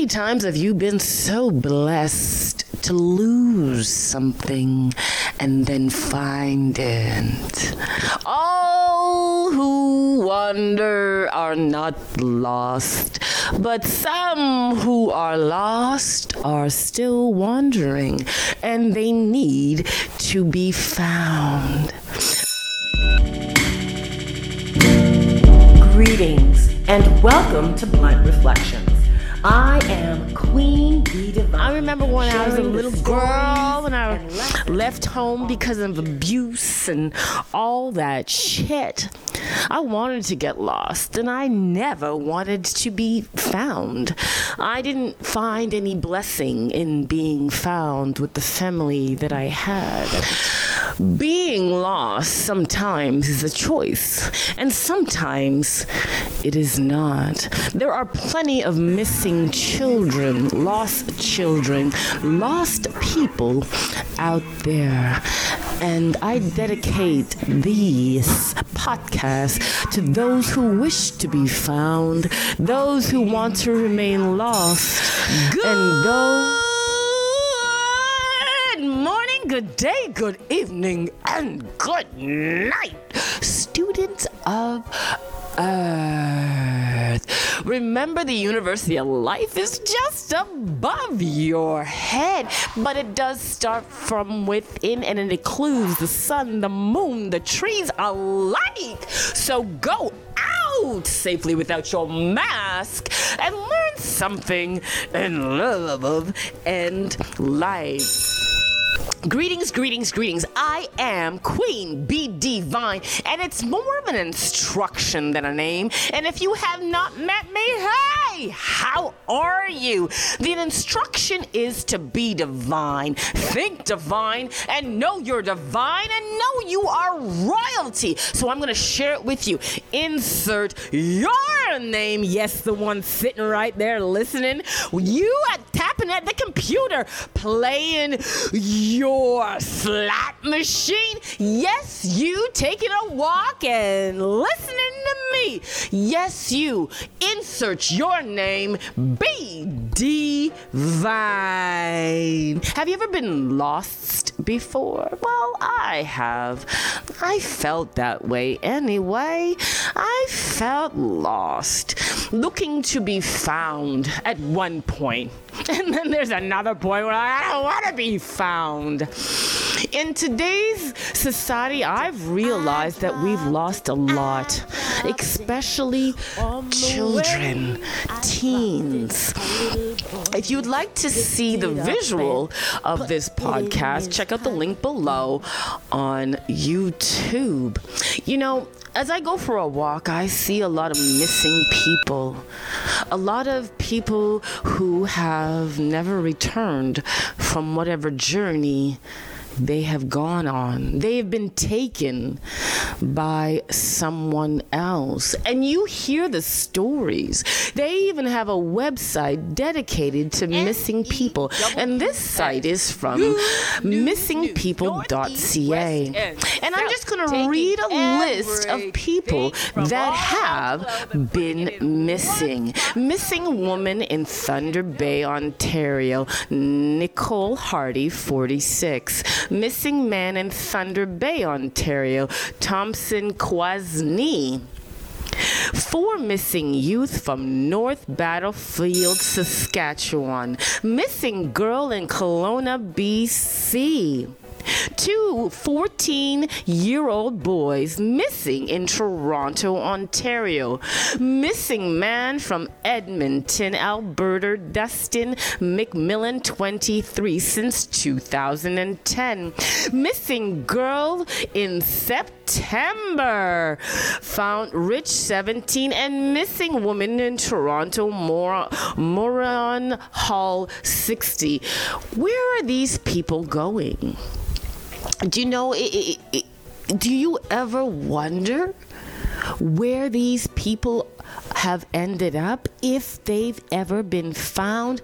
many times have you been so blessed to lose something and then find it? All who wander are not lost, but some who are lost are still wandering, and they need to be found. Greetings and welcome to Blunt Reflections. I am Queen B Divine. I remember when I was a little girl and I left home because of abuse and all that shit. I wanted to get lost and I never wanted to be found. I didn't find any blessing in being found with the family that I had. Being lost sometimes is a choice, and sometimes it is not. There are plenty of missing children, lost children, lost people out there. And I dedicate this podcast to those who wish to be found, those who want to remain lost, and those... Good day, good evening, and good night, students of Earth. Remember, the university of life is just above your head, but it does start from within, and it includes the sun, the moon, the trees alike. So go out safely without your mask and learn something in love and life. Greetings, greetings, greetings. I am Queen B Divine, and it's more of an instruction than a name. And if you have not met me, hey, how are you? The instruction is to be divine, think divine, and know you're divine, and know you are royalty. So I'm going to share it with you. Insert your name. Yes, the one sitting right there listening. You are tapping at the computer, playing your slot machine. Yes, you taking a walk and listening to me. Yes, you. Insert your name, B Divine. Have you ever been lost before? Well, I have. I felt that way anyway. I felt lost, looking to be found at one point. And then there's another point where I don't want to be found. In today's society, I've realized that we've lost a lot, especially children, teens. If you'd like to see the visual of this podcast, check out the link below on YouTube. You know, as I go for a walk, I see a lot of missing people, a lot of people who have never returned from whatever journey they have gone on. They have been taken by someone else. And you hear the stories. They even have a website dedicated to missing people. And this site is from missingpeople.ca. And I'm just going to read a list of people that have been missing. Missing woman in Thunder Bay, Ontario, Nicole Hardy, 46. Missing man in Thunder Bay, Ontario, Thompson Quazni. 4 missing youth from North Battlefield, Saskatchewan. Missing girl in Kelowna, B.C. 2 14-year-old boys missing in Toronto, Ontario. Missing man from Edmonton, Alberta, Dustin McMillan, 23, since 2010. Missing girl in September, found rich, 17, and missing woman in Toronto, Moran Hall, 60. Where are these people going? Do you know, do you ever wonder where these people have ended up, if they've ever been found?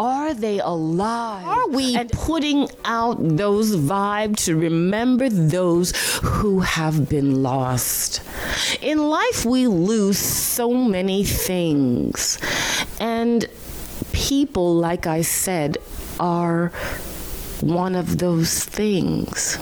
Are they alive? Are we putting out those vibes to remember those who have been lost? In life, we lose so many things, and people, like I said, are one of those things.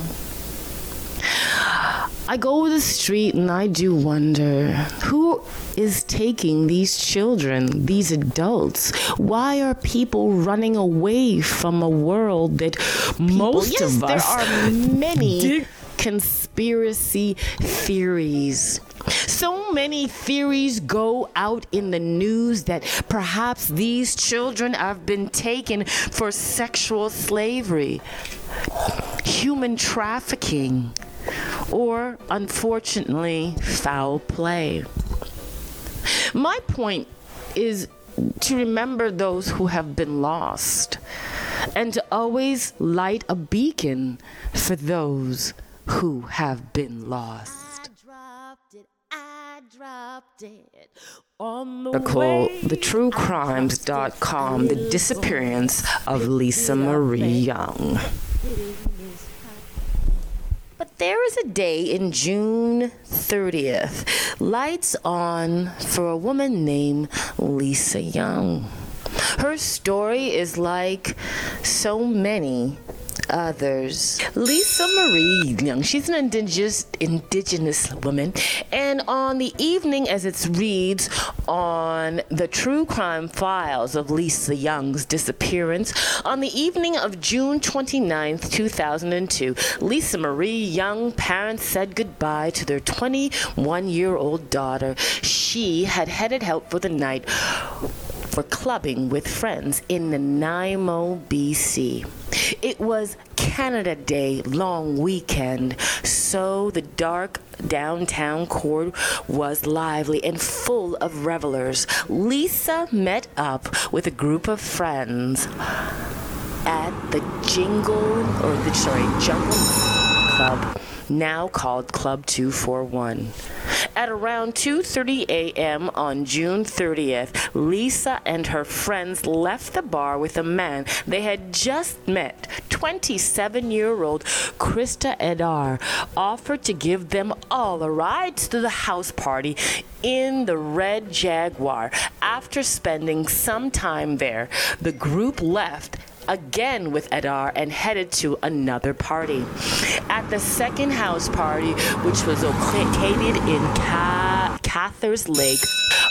I go over the street and I do wonder, who is taking these children, these adults? Why are people running away from a world that most of us... there are many conspiracy theories. So many theories go out in the news that perhaps these children have been taken for sexual slavery, human trafficking, or, unfortunately, foul play. My point is to remember those who have been lost and to always light a beacon for those who have been lost. I dropped it on the Nicole, the truecrimes.com, the disappearance of Lisa Marie Young. There is a day in June 30th, lights on for a woman named Lisa Young. Her story is like so many others. Lisa Marie Young, she's an indigenous woman, and on the evening, as it reads on the true crime files of Lisa Young's disappearance, on the evening of June 29th, 2002, Lisa Marie Young parents said goodbye to their 21-year-old daughter. She had headed out for the night for clubbing with friends in Nanaimo, B.C. It was Canada Day long weekend, so the dark downtown core was lively and full of revelers. Lisa met up with a group of friends at the Jungle Club, now called Club 241. At around 2:30 a.m. on June 30th, Lisa and her friends left the bar with a man they had just met. 27-year-old Kris Adair offered to give them all a ride to the house party in the Red Jaguar. After spending some time there, the group left again with Adair and headed to another party. At the second house party, which was located in Cather's Lake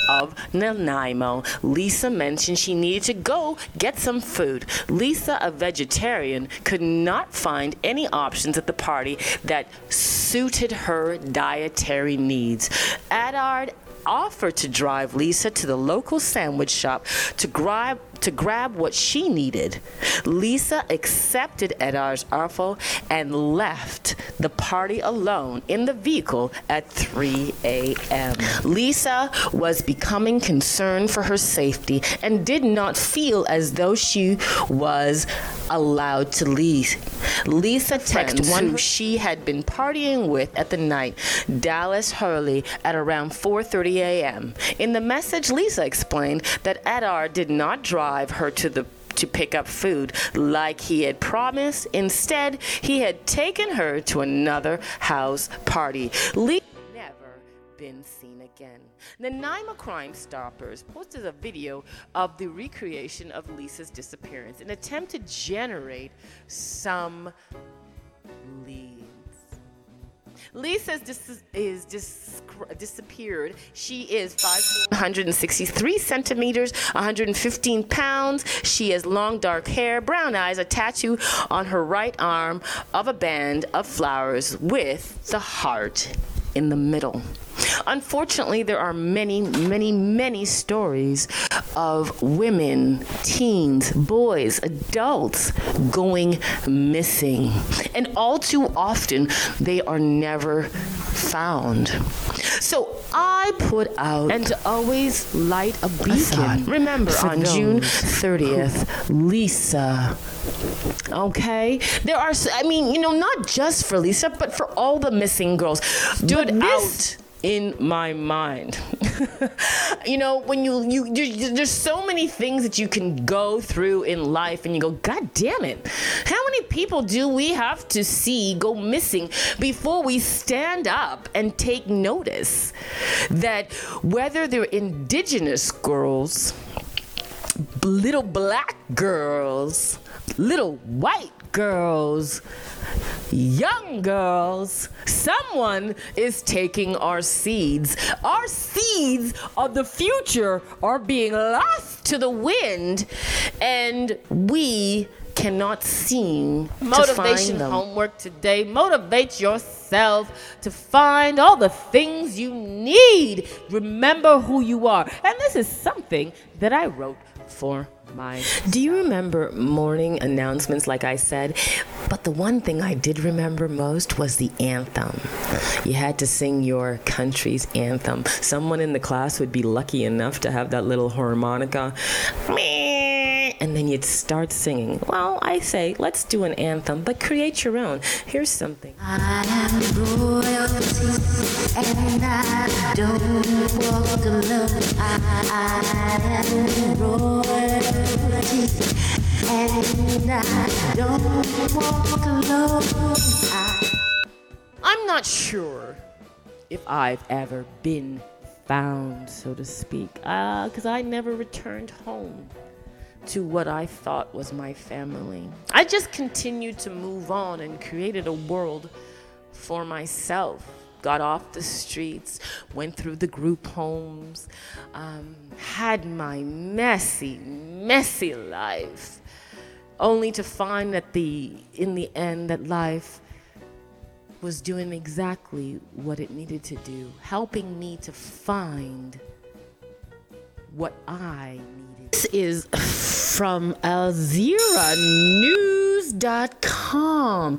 of Nanaimo, Lisa mentioned she needed to go get some food. Lisa, a vegetarian, could not find any options at the party that suited her dietary needs. Adair offered to drive Lisa to the local sandwich shop to grab what she needed. Lisa accepted Adair's offer and left the party alone in the vehicle at 3 a.m. Lisa was becoming concerned for her safety and did not feel as though she was allowed to leave. Lisa texted one she had been partying with at the night, Dallas Hurley, at around 4:30 a.m. In the message, Lisa explained that Adair did not drive her to pick up food like he had promised. Instead, he had taken her to another house party. Lisa never been seen again. Nanaimo Crime Stoppers posted a video of the recreation of Lisa's disappearance in an attempt to generate some leads. Lisa is disappeared. She is 563 centimeters, 115 pounds. She has long dark hair, brown eyes, a tattoo on her right arm of a band of flowers with the heart in the middle. Unfortunately, there are many stories of women, teens, boys, adults going missing. And all too often, they are never found. So I put out and to always light a beacon. Remember, on June 30th, Lisa. Okay? There are, not just for Lisa, but for all the missing girls. Out in my mind. When you there's so many things that you can go through in life and you go, God damn it, how many people do we have to see go missing before we stand up and take notice that whether they're indigenous girls little black girls, little white girls, young girls, someone is taking our seeds. Our seeds of the future are being lost to the wind, and we cannot seem to find them. Homework today. Motivate yourself to find all the things you need. Remember who you are. And this is something that I wrote for myself. Do you remember morning announcements, like I said? But the one thing I did remember most was the anthem. You had to sing your country's anthem. Someone in the class would be lucky enough to have that little harmonica. And then you'd start singing. Well, I say, let's do an anthem, but create your own. Here's something. I am royalty, and I don't walk alone. I am royalty, and I don't walk alone. I'm not sure if I've ever been found, so to speak, because I never returned home to what I thought was my family. I just continued to move on and created a world for myself. Got off the streets, went through the group homes, had my messy, messy life, only to find that in the end that life was doing exactly what it needed to do, helping me to find what I needed. This is from Al Jazeera News.com.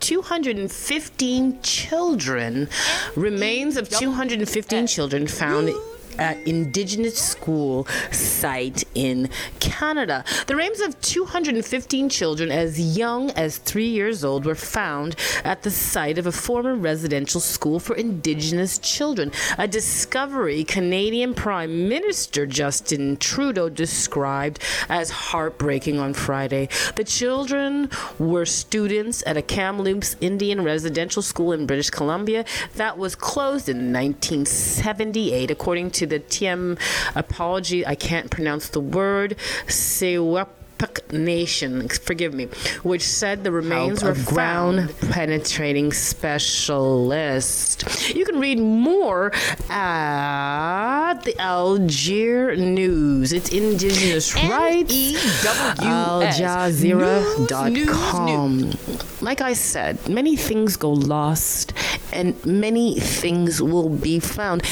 215 children, remains of 215 children found at Indigenous school site in Canada. The remains of 215 children as young as 3 years old were found at the site of a former residential school for Indigenous children, a discovery Canadian Prime Minister Justin Trudeau described as heartbreaking on Friday. The children were students at a Kamloops Indian residential school in British Columbia that was closed in 1978, according to the TM apology, I can't pronounce the word, Sewapak Nation, forgive me, which said the remains were ground penetrating specialist. You can read more at the Al Jazeera News. It's Indigenous Rights, Al Jazeera.com. Like I said, many things go lost and many things will be found.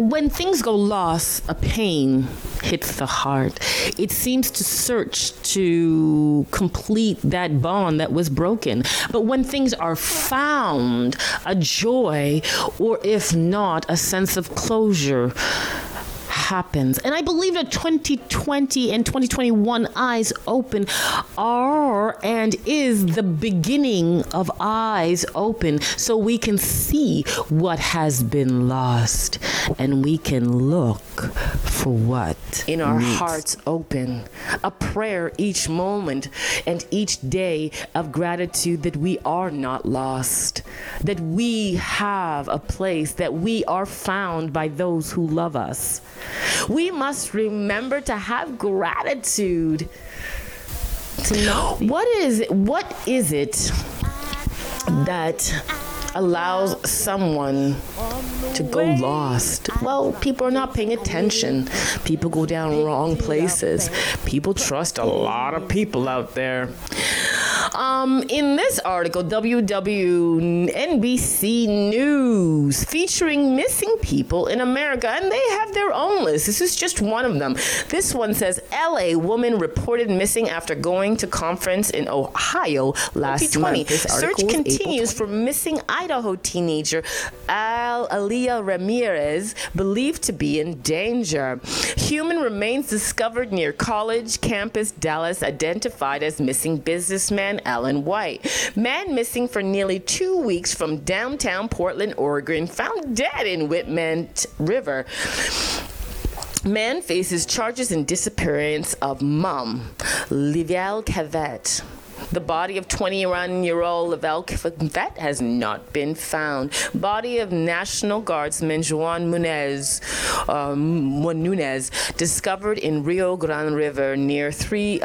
When things go lost, a pain hits the heart. It seems to search to complete that bond that was broken. But when things are found, a joy, or if not, a sense of closure happens. And I believe that 2020 and 2021 Eyes Open are and is the beginning of Eyes Open, so we can see what has been lost and we can look for what in our hearts open. A prayer each moment and each day of gratitude that we are not lost, that we have a place, that we are found by those who love us. We must remember to have gratitude. To know what is it that allows someone to go lost? Well, people are not paying attention. People go down wrong places. People trust a lot of people out there. In this article, WWNBC News, featuring missing people in America, and they have their own list. This is just one of them. This one says, LA woman reported missing after going to conference in Ohio last month. Search continues for missing Idaho teenager Alia Ramirez, believed to be in danger. Human remains discovered near college campus Dallas, identified as missing businessman Alan White. Man missing for nearly 2 weeks from downtown Portland, Oregon, found dead in Willamette River. Man faces charges in disappearance of mom, Livial Cavett. The body of 21-year-old Lavell Kivett has not been found. Body of National Guardsman Juan Munoz, discovered in Rio Grande River nearly 3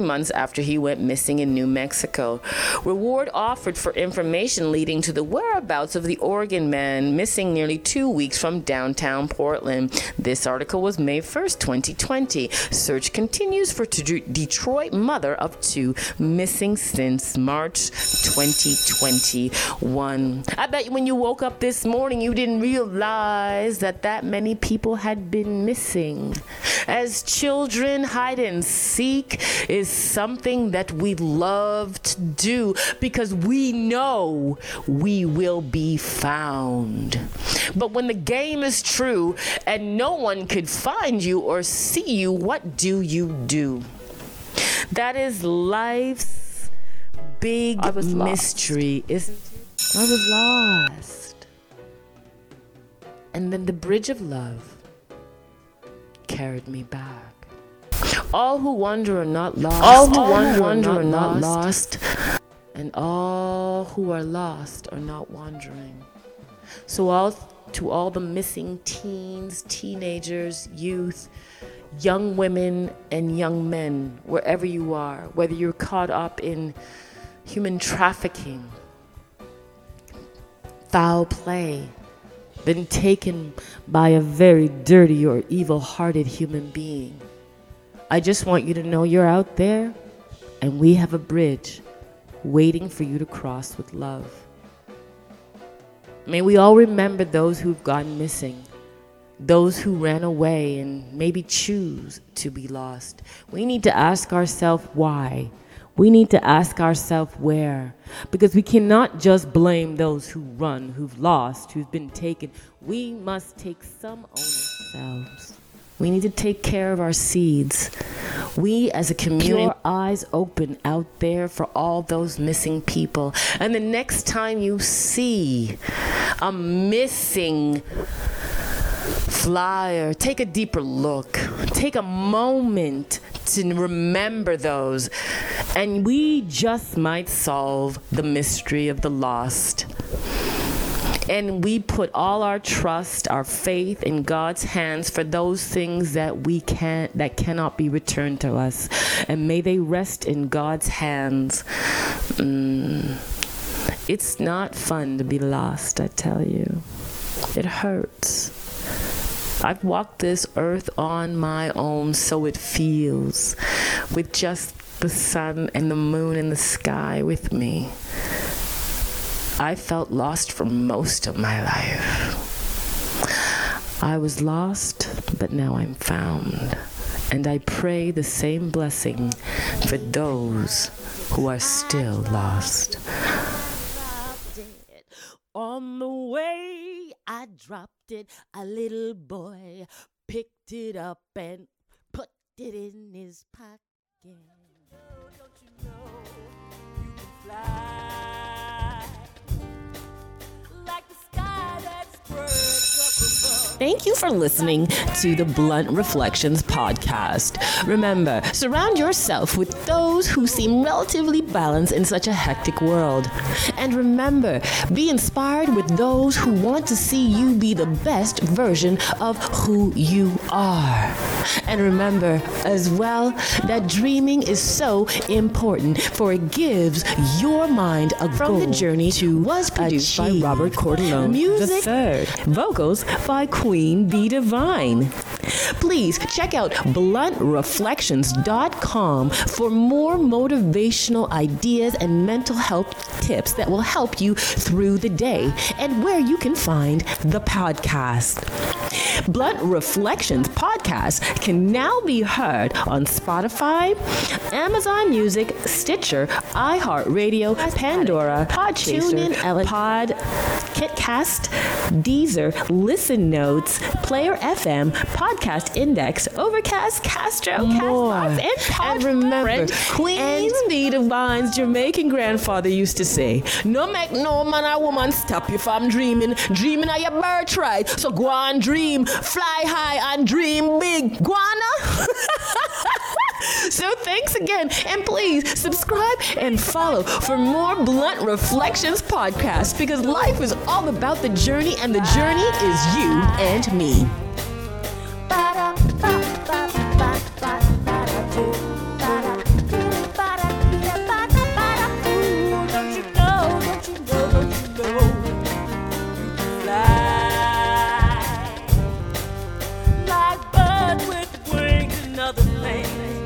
months after he went missing in New Mexico. Reward offered for information leading to the whereabouts of the Oregon man missing nearly 2 weeks from downtown Portland. This article was May 1st, 2020. Search continues for Detroit mother of two missing since March 2021. I bet when you woke up this morning, you didn't realize that many people had been missing. As children, hide and seek is something that we love to do because we know we will be found. But when the game is true and no one could find you or see you, what do you do? That is life's big mystery, isn't it? I was lost. And then the bridge of love carried me back. All who wander are not lost. All who wander are not lost. And all who are lost are not wandering. So to all the missing teens, teenagers, youth, young women and young men, wherever you are, whether you're caught up in human trafficking, foul play, been taken by a very dirty or evil-hearted human being, I just want you to know you're out there and we have a bridge waiting for you to cross with love. May we all remember those who've gone missing, those who ran away and maybe choose to be lost. We need to ask ourselves why. We need to ask ourselves where, because we cannot just blame those who run, who've lost, who've been taken. We must take some on ourselves. We need to take care of our seeds. We as a community, your eyes open out there for all those missing people. And the next time you see a missing flyer, take a deeper look. Take a moment to remember those. And we just might solve the mystery of the lost. And we put all our trust, our faith in God's hands for those things that cannot be returned to us. And may they rest in God's hands. It's not fun to be lost, I tell you. It hurts. I've walked this earth on my own, so it feels, with just the sun and the moon and the sky with me. I felt lost for most of my life. I was lost, but now I'm found. And I pray the same blessing for those who are still lost. On the way, I dropped it. A little boy picked it up and put it in his pocket. Girl, don't you know you can fly like the sky that spreads up above? Thank you for listening to the Blunt Reflections podcast. Remember, surround yourself with those who seem relatively balanced in such a hectic world. And remember, be inspired with those who want to see you be the best version of who you are. And remember as well that dreaming is so important, for it gives your mind a goal. From the Journey to was produced by Robert Cordelone. Music, the third. Vocals by Queen B Divine. Please check out bluntreflections.com for more motivational ideas and mental health tips that will help you through the day, and where you can find the podcast. Blunt Reflections podcast can now be heard on Spotify, Amazon Music, Stitcher, iHeartRadio, Pandora, PodChaser, KitKast, Deezer, Listen Notes, Player FM, Podcast Index, Overcast, Castro, Castbox, and Pod. And remember, Queen B Divine's Jamaican grandfather used to say, "No make no man or woman stop you from dreaming. Dreaming of your birthright, so go on dream. Fly high and dream big, guana." So thank Thanks again, and please subscribe and follow for more Blunt Reflections Podcast, because life is all about the journey, and the journey is you and me. Like bird with wings, another thing.